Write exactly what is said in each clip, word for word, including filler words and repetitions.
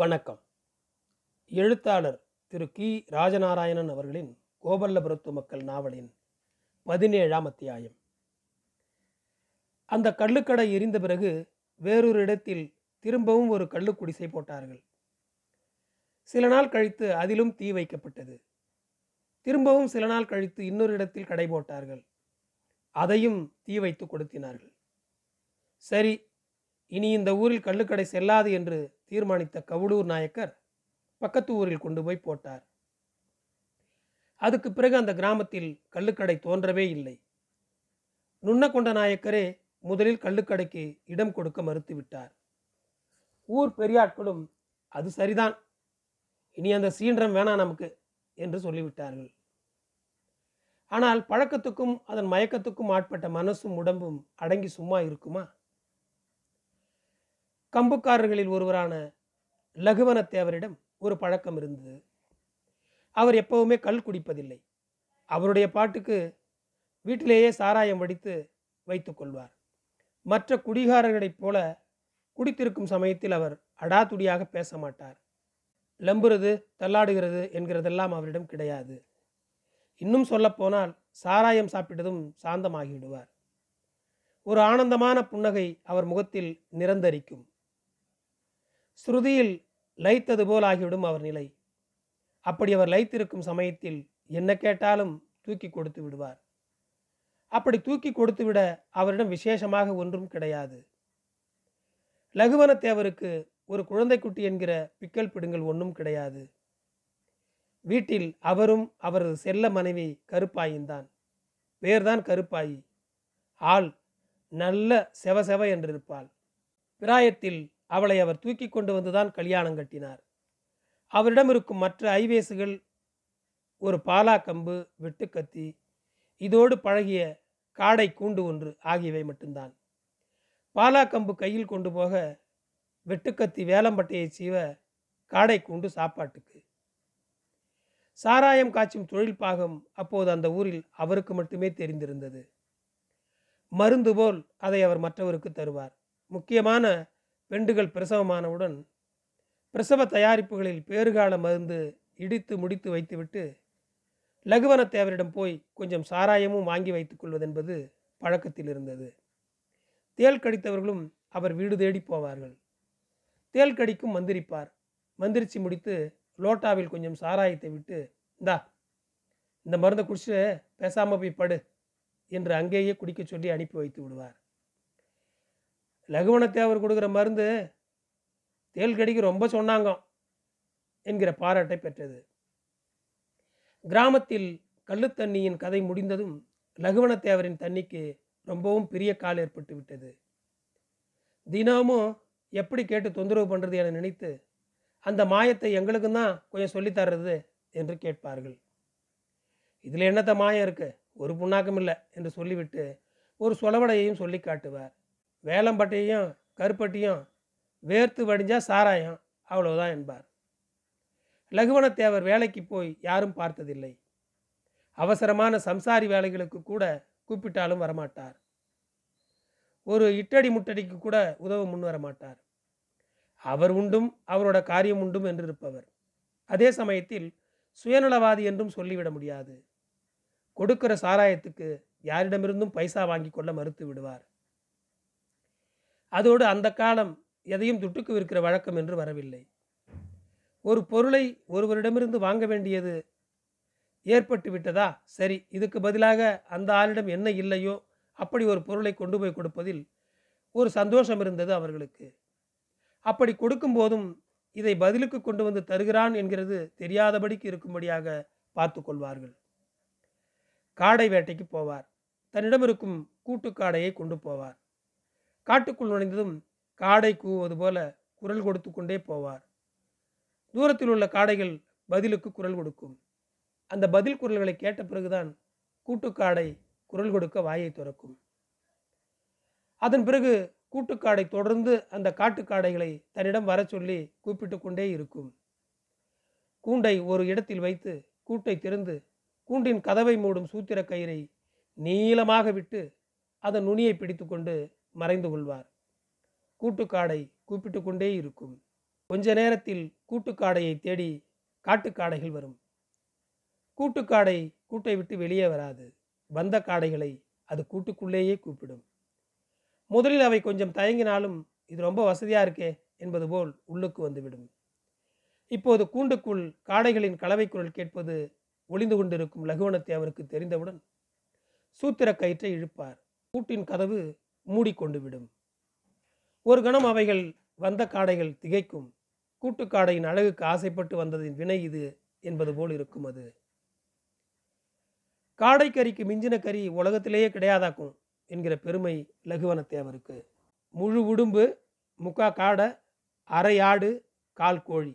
வணக்கம். எழுத்தாளர் திரு கி ராஜநாராயணன் அவர்களின் கோபல்லபுரத்து மக்கள் நாவலின் பதினேழாம் அத்தியாயம். அந்த கள்ளுக்கடை எரிந்த பிறகு வேறொரு இடத்தில் திரும்பவும் ஒரு கள்ளு குடிசை போட்டார்கள். சில நாள் கழித்து அதிலும் தீ வைக்கப்பட்டது. திரும்பவும் சில நாள் கழித்து இன்னொரு இடத்தில் கடை போட்டார்கள். அதையும் தீ வைத்து கொளுத்தினார்கள். சரி, இனி இந்த ஊரில் கள்ளுக்கடை செல்லாது என்று தீர்மானித்த கவுளூர் நாயக்கர் பக்கத்து ஊரில் கொண்டு போய் போட்டார். அதுக்கு பிறகு அந்த கிராமத்தில் கள்ளுக்கடை தோன்றவே இல்லை. நுண்ணக்கொண்ட நாயக்கரே முதலில் கள்ளுக்கடைக்கு இடம் கொடுக்க மறுத்துவிட்டார். ஊர் பெரியாட்களும் அது சரிதான், இனி அந்த சீன்றம் வேணாம் நமக்கு என்று சொல்லிவிட்டார்கள். ஆனால் பழக்கத்துக்கும் அதன் மயக்கத்துக்கும் ஆட்பட்ட மனசும் உடம்பும் அடங்கி சும்மா இருக்குமா? கம்புக்காரர்களில் ஒருவரான லகுவனத்தேவரிடம் ஒரு பழக்கம் இருந்தது. அவர் எப்பவுமே கல் குடிப்பதில்லை. அவருடைய பாட்டுக்கு வீட்டிலேயே சாராயம் வடித்து வைத்து கொள்வார். மற்ற குடிகாரர்களைப் போல குடித்திருக்கும் சமயத்தில் அவர் அடாதுடியாக பேச மாட்டார். லம்புறது, தள்ளாடுகிறது என்கிறதெல்லாம் அவரிடம் கிடையாது. இன்னும் சொல்லப்போனால் சாராயம் சாப்பிட்டதும் சாந்தமாகிவிடுவார். ஒரு ஆனந்தமான புன்னகை அவர் முகத்தில் நிரந்தரிக்கும். ஸ்ருதியில் லயித்தது போல் ஆகிவிடும் அவர் நிலை. அப்படி அவர் லயித்திருக்கும் சமயத்தில் என்ன கேட்டாலும் தூக்கி கொடுத்து விடுவார். அப்படி தூக்கி கொடுத்து விட அவரிடம் விசேஷமாக ஒன்றும் கிடையாது. லகுவனத்தேவருக்கு ஒரு குழந்தைக்குட்டி என்கிற பிக்கல் பிடுங்கள் ஒன்றும் கிடையாது. வீட்டில் அவரும் அவரது செல்ல மனைவி கருப்பாயின்தான். பேர்தான் கருப்பாயி. ஆள் நல்ல செவசெவ என்றிருப்பாள். பிராயத்தில் அவளை அவர் தூக்கி கொண்டு வந்துதான் கல்யாணம் கட்டினார். அவரிடம் இருக்கும் மற்ற ஐவேசுகள் ஒரு பாலா கம்பு, வெட்டுக்கத்தி, இதோடு பழகிய காடை கூண்டு ஒன்று ஆகியவை மட்டும்தான். பாலா கம்பு கையில் கொண்டு போக, வெட்டுக்கத்தி வேலம்பட்டையை சீவ, காடை கூண்டு சாப்பாட்டுக்கு. சாராயம் காய்ச்சும் தொழில் பாகம் அப்போது அந்த ஊரில் அவருக்கு மட்டுமே தெரிந்திருந்தது. மருந்து போல் அதை அவர் மற்றவருக்கு தருவார். முக்கியமான பெண்டுகள் பிரசவமானவுடன் பிரசவ தயாரிப்புகளில் பேறுகால மருந்து இடித்து முடித்து வைத்துவிட்டு லகுவனத்தேவரிடம் போய் கொஞ்சம் சாராயமும் வாங்கி வைத்துக் கொள்வதென்பது பழக்கத்தில் இருந்தது. தேல் கடித்தவர்களும் அவர் வீடு தேடி போவார்கள். தேல் கடிக்கும் மந்திரிப்பார். மந்திரிச்சு முடித்து லோட்டாவில் கொஞ்சம் சாராயத்தை விட்டு, இந்தா இந்த மருந்தை குடிச்சு பேசாமல் போய் படு என்று அங்கேயே குடிக்க சொல்லி அனுப்பி வைத்து விடுவார். லகுவனத்தேவர் கொடுக்குற மருந்து தேல் கடிக்கு ரொம்ப சொன்னாங்க என்கிற பாராட்டை பெற்றது. கிராமத்தில் கள்ளுத்தண்ணியின் கதை முடிந்ததும் லகுவனத்தேவரின் தண்ணிக்கு ரொம்பவும் பெரிய கால் ஏற்பட்டு விட்டது. தினமும் எப்படி கேட்டு தொந்தரவு பண்ணுறது என நினைத்து, அந்த மாயத்தை எங்களுக்கு தான் கொஞ்சம் சொல்லித்தர்றது என்று கேட்பார்கள். இதில் என்னத்த மாயம் இருக்கு, ஒரு புண்ணாக்கம் இல்லை என்று சொல்லிவிட்டு ஒரு சொலவடையையும் சொல்லி காட்டுவார். வேலம்பட்டையும் கருப்பட்டியும் வேர்த்து வடிஞ்சா சாராயம், அவ்வளவுதான் என்பார். லகுவனத்தேவர் வேலைக்கு போய் யாரும் பார்த்ததில்லை. அவசரமான சம்சாரி வேலைகளுக்கு கூட கூப்பிட்டாலும் வரமாட்டார். ஒரு இட்டடி முட்டடிக்கு கூட உதவ முன் வரமாட்டார். அவர் உண்டும் அவரோட காரியம் உண்டும் என்று இருப்பவர். அதே சமயத்தில் சுயநலவாதி என்றும் சொல்லிவிட முடியாது. கொடுக்கிற சாராயத்துக்கு யாரிடமிருந்தும் பைசா வாங்கி கொள்ள மறுத்து விடுவார். அதோடு அந்த காலம் எதையும் துட்டுக்கு விற்கிற வழக்கம் என்று வரவில்லை. ஒரு பொருளை ஒருவரிடமிருந்து வாங்க வேண்டியது ஏற்பட்டு விட்டதா, சரி இதுக்கு பதிலாக அந்த ஆளிடம் என்ன இல்லையோ அப்படி ஒரு பொருளை கொண்டு போய் கொடுப்பதில் ஒரு சந்தோஷம் இருந்தது அவர்களுக்கு. அப்படி கொடுக்கும்போதும் இதை பதிலுக்கு கொண்டு வந்து தருகிறான் என்கிறது தெரியாதபடிக்கு இருக்கும்படியாக பார்த்து கொள்வார்கள். காடை வேட்டைக்கு போவார். தன்னிடம் இருக்கும் கூட்டுக்காடையை கொண்டு போவார். காட்டுக்குள் நுழைந்ததும் காடை கூவது போல குரல் கொடுத்து கொண்டே போவார். தூரத்தில் உள்ள காடைகள் பதிலுக்கு குரல் கொடுக்கும். அந்த பதில் குரல்களை கேட்ட பிறகுதான் கூட்டுக்காடை குரல் கொடுக்க வாயை திறக்கும். அதன் பிறகு கூட்டுக்காடை தொடர்ந்து அந்த காட்டுக்காடைகளை தன்னிடம் வர சொல்லி கூப்பிட்டு கொண்டே இருக்கும். கூண்டை ஒரு இடத்தில் வைத்து கூட்டை திறந்து கூண்டின் கதவை மூடும் சூத்திர கயிறை நீளமாக விட்டு அதன் நுனியை பிடித்து கொண்டு மறைந்து கொள்வார். கூட்டுக்காடை கூப்பிட்டு கொண்டே இருக்கும். கொஞ்ச நேரத்தில் கூட்டுக்காடையை தேடி காட்டுக்காடைகள் வரும். கூட்டுக்காடை கூட்டை விட்டு வெளியே வராது. வந்த காடைகளை அது கூட்டுக்குள்ளேயே கூப்பிடும். முதலில் அவை கொஞ்சம் தயங்கினாலும் இது ரொம்ப வசதியாக இருக்கே என்பது போல் உள்ளுக்கு வந்துவிடும். இப்போது கூண்டுக்குள் காடைகளின் கலவை குரல் கேட்பது ஒளிந்து கொண்டிருக்கும் லகுவனத்தேவருக்கு தெரிந்தவுடன் சூத்திர கயிற்றை இழுப்பார். கூட்டின் கதவு மூடிக்கொண்டு விடும். ஒரு கணம் அவைகள் வந்த காடைகள் திகைக்கும். கூட்டுக்காடையின் அழகுக்கு ஆசைப்பட்டு வந்ததின் வினை இது என்பது போல் இருக்கும். அது காடை கறிக்கு மிஞ்சின கறி உலகத்திலேயே கிடையாதாக்கும் என்கிற பெருமை லகுவனத்தேவருக்கு. முழு உடும்பு, முக்கா காடை, அரை ஆடு, கால் கோழி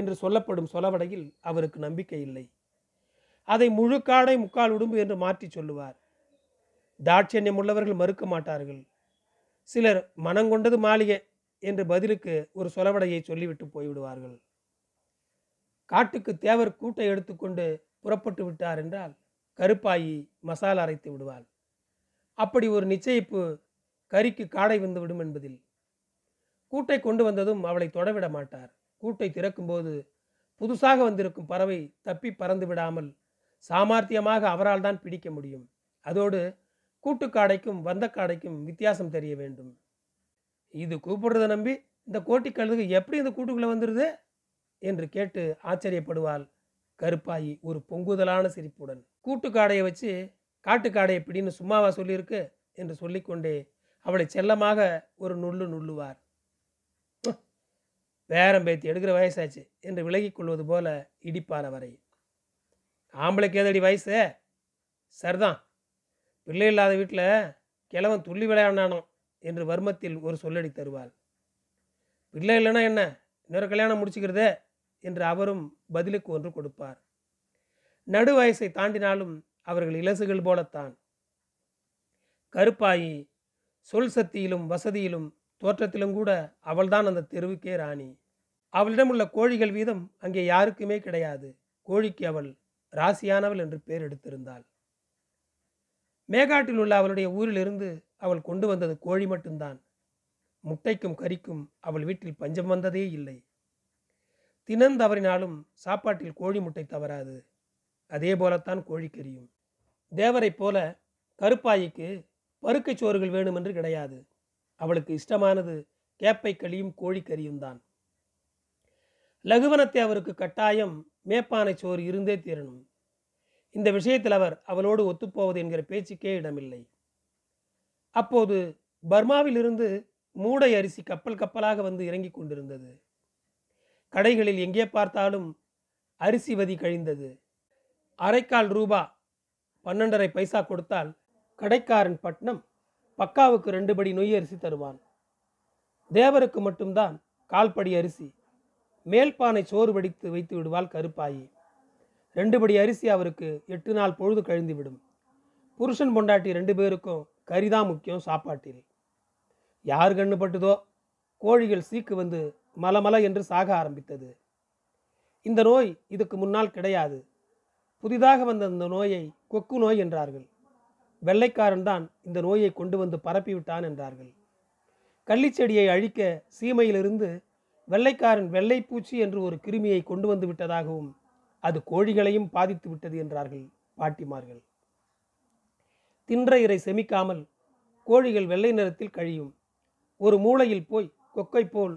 என்று சொல்லப்படும் சொலவடையில் அவருக்கு நம்பிக்கை இல்லை. அதை முழு காடை முக்கால் உடும்பு என்று மாற்றி சொல்லுவார். தாட்சண்யம் உள்ளவர்கள் மறுக்க மாட்டார்கள். சிலர் மனங்கொண்டது மாளிகை என்று பதிலுக்கு ஒரு சொலவடையை சொல்லிவிட்டு போய்விடுவார்கள். காட்டுக்கு தேவர் கூட்டை எடுத்துக்கொண்டு புறப்பட்டு விட்டார் என்றால் கருப்பாயி மசாலா அரைத்து விடுவாள். அப்படி ஒரு நிச்சயிப்பு கறிக்கு காடை வந்து விடும் என்பதில். கூட்டை கொண்டு வந்ததும் அவளை தொடவிட மாட்டார். கூட்டை திறக்கும்போது புதுசாக வந்திருக்கும் பறவை தப்பி பறந்து விடாமல் சாமர்த்தியமாக அவரால் தான் பிடிக்க முடியும். அதோடு கூட்டுக்காடைக்கும் வந்த காடைக்கும் வித்தியாசம் தெரிய வேண்டும். இது கூப்பிடுறத நம்பி இந்த கோட்டிக்கழுகு எப்படி இந்த கூட்டுக்குள்ளே வந்துடுது என்று கேட்டு ஆச்சரியப்படுவாள் கருப்பாயி ஒரு பொங்குதலான சிரிப்புடன். கூட்டுக்காடையை வச்சு காட்டுக்காடையை பிடின்னு சும்மாவா சொல்லியிருக்கு என்று சொல்லிக்கொண்டே அவளை செல்லமாக ஒரு நுள்ளு நுள்ளுவார். வேறம் பேத்தி எடுக்கிற வயசாச்சு என்று விலகி கொள்வது போல இடிப்பார் அவரை. ஆம்பளைக்கு ஏதடி வயசு? சரிதான், பிள்ளை இல்லாத வீட்டில் கிழவன் துள்ளி விளையாடானோ என்று வர்மத்தில் ஒரு சொல்லடி தருவாள். பிள்ளை இல்லைன்னா என்ன, இன்னொரு கல்யாணம் முடிச்சுக்கிறதே என்று அவரும் பதிலுக்கு ஒன்று கொடுப்பார். நடு வயசை தாண்டினாலும் அவர்கள் இலசுகள் போலத்தான். கருப்பாயி சொல் சக்தியிலும் வசதியிலும் தோற்றத்திலும் கூட அவள்தான் அந்த தெருவுக்கே ராணி. அவளிடம் உள்ள கோழிகள் வீதம் அங்கே யாருக்குமே கிடையாது. கோழிக்கு அவள் ராசியானவள் என்று பேர் எடுத்திருந்தாள். மேகாட்டில் உள்ள அவளுடைய ஊரிலிருந்து அவள் கொண்டு வந்தது கோழி மட்டும்தான். முட்டைக்கும் கறிக்கும் அவள் வீட்டில் பஞ்சம் வந்ததே இல்லை. தினந்தவறினாலும் சாப்பாட்டில் கோழி முட்டை தவறாது. அதே போலத்தான் கோழிக்கறியும். தேவரை போல கருப்பாயிக்கு பருக்கை சோறுகள் வேணுமென்று கிடையாது. அவளுக்கு இஷ்டமானது கேப்பை களியும் கோழிக்கறியும் தான். லகுவனத்தேவருக்கு கட்டாயம் மேப்பானை சோறு இருந்தே தீரணும். இந்த விஷயத்தில் அவர் அவளோடு ஒத்துப்போவது என்கிற பேச்சுக்கே இடமில்லை. அப்போது பர்மாவிலிருந்து மூடை அரிசி கப்பல் கப்பலாக வந்து இறங்கி கொண்டிருந்தது. கடைகளில் எங்கே பார்த்தாலும் அரிசி வதி கழிந்தது. அரைக்கால் ரூபா பன்னெண்டரை பைசா கொடுத்தால் கடைக்காரன் பட்னம் பக்காவுக்கு ரெண்டு படி நொய் அரிசி தருவான். தேவருக்கு மட்டும்தான் கால்படி அரிசி. மேல்பானை சோறு வடித்து வைத்து விடுவாள் கருப்பாயி. ரெண்டு படி அரிசி அவருக்கு எட்டு நாள் பொழுது கழிந்துவிடும். புருஷன் பொண்டாட்டி ரெண்டு பேருக்கும் கறிதான் முக்கியம் சாப்பாட்டில். யார் கண்ணுப்பட்டதோ கோழிகள் சீக்கு வந்து மலமல என்று சாக ஆரம்பித்தது. இந்த நோய் இதுக்கு முன்னால் கிடையாது. புதிதாக வந்த இந்த நோயை கொக்கு நோய் என்றார்கள். வெள்ளைக்காரன் தான் இந்த நோயை கொண்டு வந்து பரப்பிவிட்டான் என்றார்கள். கள்ளிச்செடியை அழிக்க சீமையிலிருந்து வெள்ளைக்காரன் வெள்ளைப்பூச்சி என்று ஒரு கிருமியை கொண்டு வந்து விட்டதாகவும் அது கோழிகளையும் பாதித்து விட்டது என்றார்கள் பாட்டிமார்கள். தின்ற இறை செமிக்காமல் கோழிகள் வெள்ளை நிறத்தில் கழியும். ஒரு மூளையில் போய் கொக்கை போல்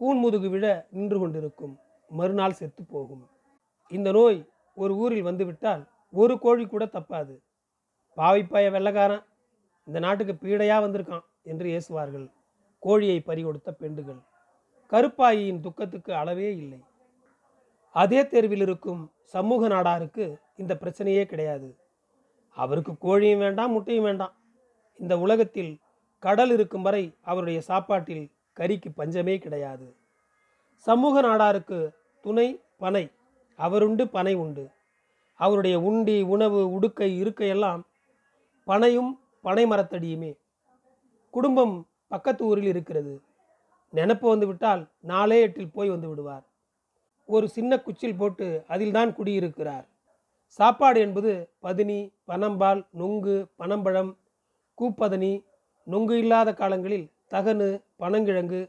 கூண்முதுகு விழ நின்று கொண்டிருக்கும். மறுநாள் செத்து போகும். இந்த நோய் ஒரு ஊரில் வந்துவிட்டால் ஒரு கோழி கூட தப்பாது. பாவிப்பாய வெள்ளைக்காரன் இந்த நாட்டுக்கு பீடையாக வந்திருக்கான் என்று ஏசுவார்கள் கோழியை பறிகொடுத்த பெண்டுகள். கருப்பாயின் துக்கத்துக்கு அளவே இல்லை. அதே தெருவில் இருக்கும் சண்முகநாதருக்கு இந்த பிரச்சனையே கிடையாது. அவருக்கு கோழியும் வேண்டாம், முட்டையும் வேண்டாம். இந்த உலகத்தில் கடல் இருக்கும் வரை அவருடைய சாப்பாட்டில் கறிக்கு பஞ்சமே கிடையாது. சண்முகநாதருக்கு துணை பனை. அவருண்டு பனை உண்டு. அவருடைய உண்டி, உணவு, உடுக்கை, இருக்கையெல்லாம் பனையும் பனை மரத்தடியுமே. குடும்பம் பக்கத்து ஊரில் இருக்கிறது. நெனப்பு வந்து விட்டால் நாலே எட்டில் போய் வந்து விடுவார். ஒரு சின்ன குச்சில் போட்டு அதில்தான் குடியிருக்கிறார். சாப்பாடு என்பது பதனி, பனம்பால், நொங்கு, பனம்பழம், கூப்பதனி, நொங்கு இல்லாத காலங்களில் தகனு, பனங்கிழங்கு,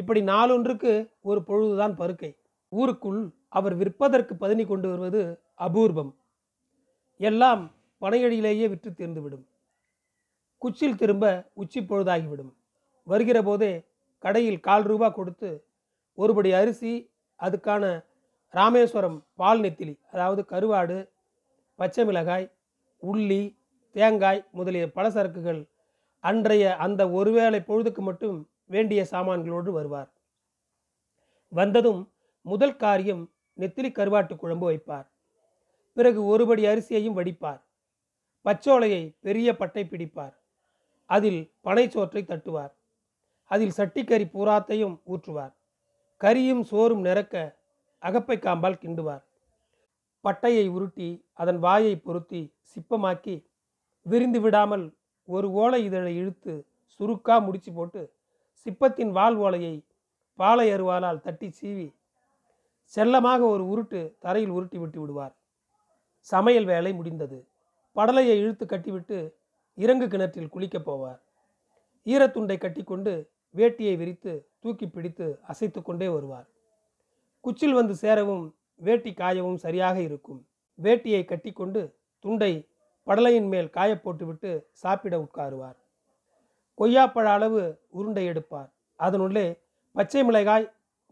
இப்படி நாலொன்றுக்கு ஒரு பொழுதுதான் பருக்கை. ஊருக்குள் அவர் விற்பதற்கு பதனி கொண்டு வருவது அபூர்வம். எல்லாம் பனையடியிலேயே விற்று தீர்ந்துவிடும். குச்சில் திரும்ப உச்சி பொழுதாகிவிடும். வருகிற போதே கடையில் கால் ரூபா கொடுத்து ஒருபடி அரிசி, அதுக்கான ராமேஸ்வரம் பால் நெத்திலி, அதாவது கருவாடு, பச்சை மிளகாய், உள்ளி, தேங்காய் முதலிய பலசரக்குகள் அன்றைய அந்த ஒருவேளை பொழுதுக்கு மட்டும் வேண்டிய சாமான்களோடு வருவார். வந்ததும் முதல் காரியம் நெத்திலி கருவாட்டு குழம்பு வைப்பார். பிறகு ஒருபடி அரிசியையும் வடிப்பார். பச்சோலையை பெரிய பட்டை பிடிப்பார். அதில் பனைச்சோற்றை தட்டுவார். அதில் சட்டிக்கறி பூராத்தையும் ஊற்றுவார். கறியும் சோறும் நிரக்க அகப்பை காம்பால் கிண்டுவார். பட்டையை உருட்டி அதன் வாயை பொருத்தி சிப்பமாக்கி விரிந்து விடாமல் ஒரு ஓலை இதழை இழுத்து சுருக்கா முடிச்சு போட்டு சிப்பத்தின் வால் ஓலையை பாலை அருவாலால் தட்டி சீவி செல்லமாக ஒரு உருட்டு தரையில் உருட்டி விட்டு விடுவார். சமையல் வேலை முடிந்தது. படலையை இழுத்து கட்டிவிட்டு இறங்கு கிணற்றில் குளிக்கப் போவார். ஈரத்துண்டை கட்டிக்கொண்டு வேட்டியை விரித்து தூக்கி பிடித்து அசைத்து கொண்டே வருவார். குச்சில் வந்து சேரவும் வேட்டி காயவும் சரியாக இருக்கும். வேட்டியை கட்டிக்கொண்டு துண்டை படலையின் மேல் காய போட்டுவிட்டு சாப்பிட உட்காருவார். கொய்யாப்பழ அளவு உருண்டை எடுப்பார். அதனுள்ளே பச்சை மிளகாய்,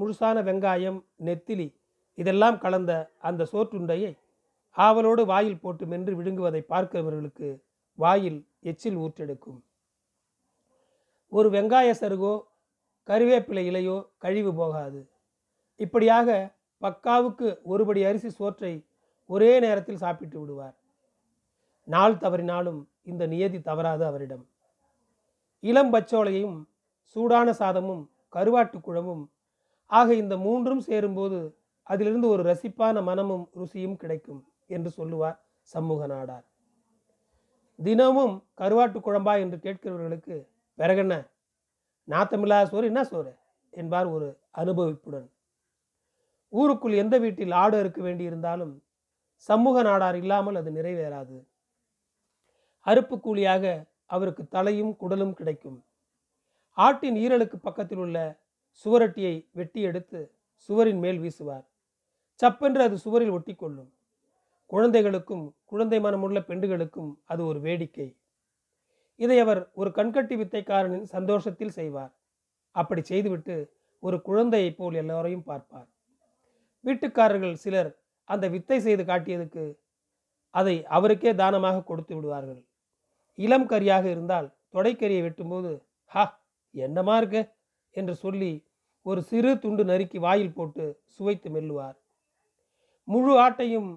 முழுசான வெங்காயம், நெத்திலி இதெல்லாம் கலந்த அந்த சோற்றுண்டையை ஆவலோடு வாயில் போட்டு மென்று விழுங்குவதை பார்க்கிறவர்களுக்கு வாயில் எச்சில் ஊற்றெடுக்கும். ஒரு வெங்காய சருகோ கருவேப்பிலை இலையோ கழிவு போகாது. இப்படியாக பக்காவுக்கு ஒருபடி அரிசி சோற்றை ஒரே நேரத்தில் சாப்பிட்டு விடுவார். நாள் தவறினாலும் இந்த நியதி தவறாது அவரிடம். இளம் பச்சோலையும் சூடான சாதமும் கருவாட்டு குழம்பும் ஆக இந்த மூன்றும் சேரும்போது அதிலிருந்து ஒரு ரசிப்பான மனமும் ருசியும் கிடைக்கும் என்று சொல்லுவார் சண்முகநாதர். தினமும் கருவாட்டு குழம்பா என்று கேட்கிறவர்களுக்கு பிறகென்ன, நாத்தமில்லா சோறு என்ன சோறு என்பார் ஒரு அனுபவிப்புடன். ஊருக்குள் எந்த வீட்டில் ஆடு இருக்க வேண்டியிருந்தாலும் சண்முகநாதர் இல்லாமல் அது நிறைவேறாது. அறுப்பு கூலியாக அவருக்கு தலையும் குடலும் கிடைக்கும். ஆட்டின் ஈரலுக்கு பக்கத்தில் உள்ள சுவரொட்டியை வெட்டி எடுத்து சுவரின் மேல் வீசுவார். சப்பென்று அது சுவரில் ஒட்டி கொள்ளும். குழந்தைகளுக்கும் குழந்தை மனமுள்ள பெண்டுகளுக்கும் அது ஒரு வேடிக்கை. இதை அவர் ஒரு கண்கட்டி வித்தைக்காரனின் சந்தோஷத்தில் செய்வார். அப்படி செய்துவிட்டு ஒரு குழந்தையை போல் எல்லோரையும் பார்ப்பார். வீட்டுக்காரர்கள் சிலர் அந்த வித்தை செய்து காட்டியதுக்கு அதை அவருக்கே தானமாக கொடுத்து விடுவார்கள். இளம் கறியாக இருந்தால் தொடைக்கறியை வெட்டும்போது ஹா என்னமா இருக்கு என்று சொல்லி ஒரு சிறு துண்டு நறுக்கி வாயில் போட்டு சுவைத்து மெல்லுவார். முழு ஆட்டையும்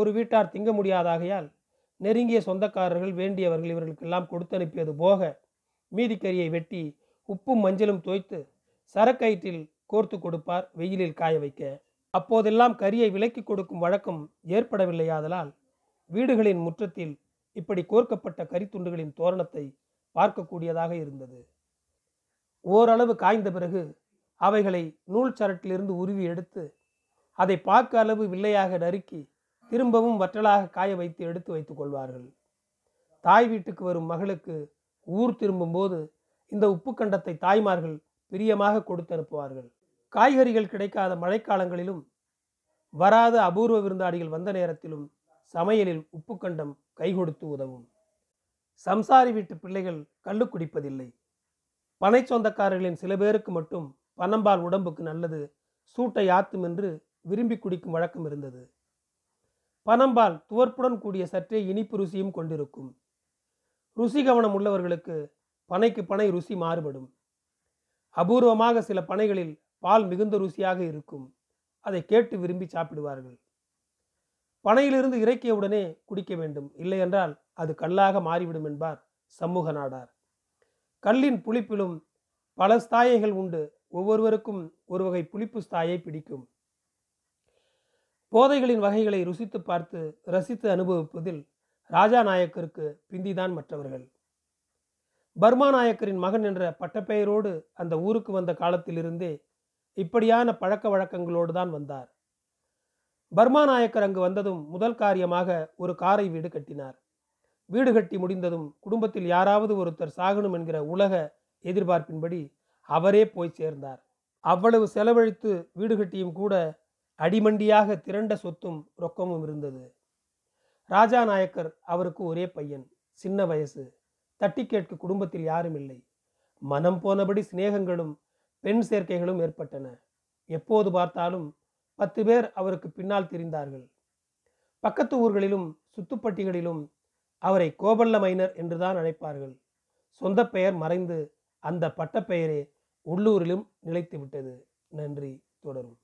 ஒரு வீட்டார் திங்க முடியாதாகையால் நெருங்கிய சொந்தக்காரர்கள் வேண்டியவர்கள் இவர்களுக்கெல்லாம் கொடுத்து அனுப்பியது போக மீதிக்கறியை வெட்டி உப்பும் மஞ்சளும் தோய்த்து சரக்கயிற்றில் கோர்த்து கொடுப்பார் வெயிலில் காய வைக்க. அப்போதெல்லாம் கறியை விலக்கி கொடுக்கும் வழக்கம் ஏற்படவில்லையாதலால் வீடுகளின் முற்றத்தில் இப்படி கோர்க்கப்பட்ட கறித்துண்டுகளின் தோரணத்தை பார்க்கக்கூடியதாக இருந்தது. ஓரளவு காய்ந்த பிறகு அவைகளை நூல் சரட்டிலிருந்து உருவி எடுத்து அதை பாக்க அளவு வில்லையாக நறுக்கி திரும்பவும் வற்றலாக காய வைத்து எடுத்து வைத்துக் கொள்வார்கள். தாய் வீட்டுக்கு வரும் மகளுக்கு ஊர் திரும்பும்போது இந்த உப்பு கண்டத்தை தாய்மார்கள் பிரியமாக கொடுத்து அனுப்புவார்கள். காய்கறிகள் கிடைக்காத மழைக்காலங்களிலும் வராத அபூர்வ விருந்தாடிகள் வந்த நேரத்திலும் சமையலில் உப்பு கண்டம் கை கொடுத்து உதவும். சம்சாரி வீட்டு பிள்ளைகள் கள்ளு குடிப்பதில்லை. பனை சொந்தக்காரர்களின் சில பேருக்கு மட்டும் பனம்பால் உடம்புக்கு நல்லது, சூட்டை ஆத்தும் என்று விரும்பி குடிக்கும் வழக்கம் இருந்தது. பனம்பால் துவர்ப்புடன் கூடிய சற்றே இனிப்பு ருசியும் கொண்டிருக்கும். ருசி கவனம் உள்ளவர்களுக்கு பனைக்கு பனை ருசி மாறுபடும். அபூர்வமாக சில பனைகளில் பால் மிகுந்த ருசியாக இருக்கும். அதை கேட்டு விரும்பி சாப்பிடுவார்கள். பனையிலிருந்து இறக்கியவுடனே குடிக்க வேண்டும், இல்லையென்றால் அது கல்லாக மாறிவிடும் என்பார் சண்முகநாதர். கல்லின் புளிப்பிலும் பல ஸ்தாயைகள் உண்டு. ஒவ்வொருவருக்கும் ஒரு வகை புளிப்பு ஸ்தாயை பிடிக்கும். போதைகளின் வகைகளை ருசித்து பார்த்து ரசித்து அனுபவிப்பதில் ராஜாநாயக்கருக்கு பிந்திதான் மற்றவர்கள். பர்மாநாயக்கரின் மகன் என்ற பட்டப்பெயரோடு அந்த ஊருக்கு வந்த காலத்திலிருந்தே இப்படியான பழக்க வழக்கங்களோடு தான் வந்தார். பர்மாநாயக்கர் அங்கு வந்ததும் முதல் காரியமாக ஒரு காரை வீடு கட்டினார். வீடு கட்டி முடிந்ததும் குடும்பத்தில் யாராவது ஒருத்தர் சாகணும் என்கிற உலக எதிர்பார்ப்பின்படி அவரே போய் சேர்ந்தார். அவ்வளவு செலவழித்து வீடு கட்டியும் கூட அடிமண்டியாக திரண்ட சொத்தும் ரொக்கமும் இருந்தது. ராஜாநாயக்கர் அவருக்கு ஒரே பையன், சின்ன வயசு, தட்டி கேட்க குடும்பத்தில் யாரும் இல்லை. மனம் போனபடி சிநேகங்களும் பெண் சேர்க்கைகளும் ஏற்பட்டன. எப்போது பார்த்தாலும் பத்து பேர் அவருக்கு பின்னால் திரிந்தார்கள். பக்கத்து ஊர்களிலும் சுத்துப்பட்டிகளிலும் அவரை கோபல்ல மைனர் என்றுதான் அழைப்பார்கள். சொந்த பெயர் மறைந்து அந்த பட்டப்பெயரே உள்ளூரிலும் நிலைத்து விட்டது. நன்றி. தொடரும்.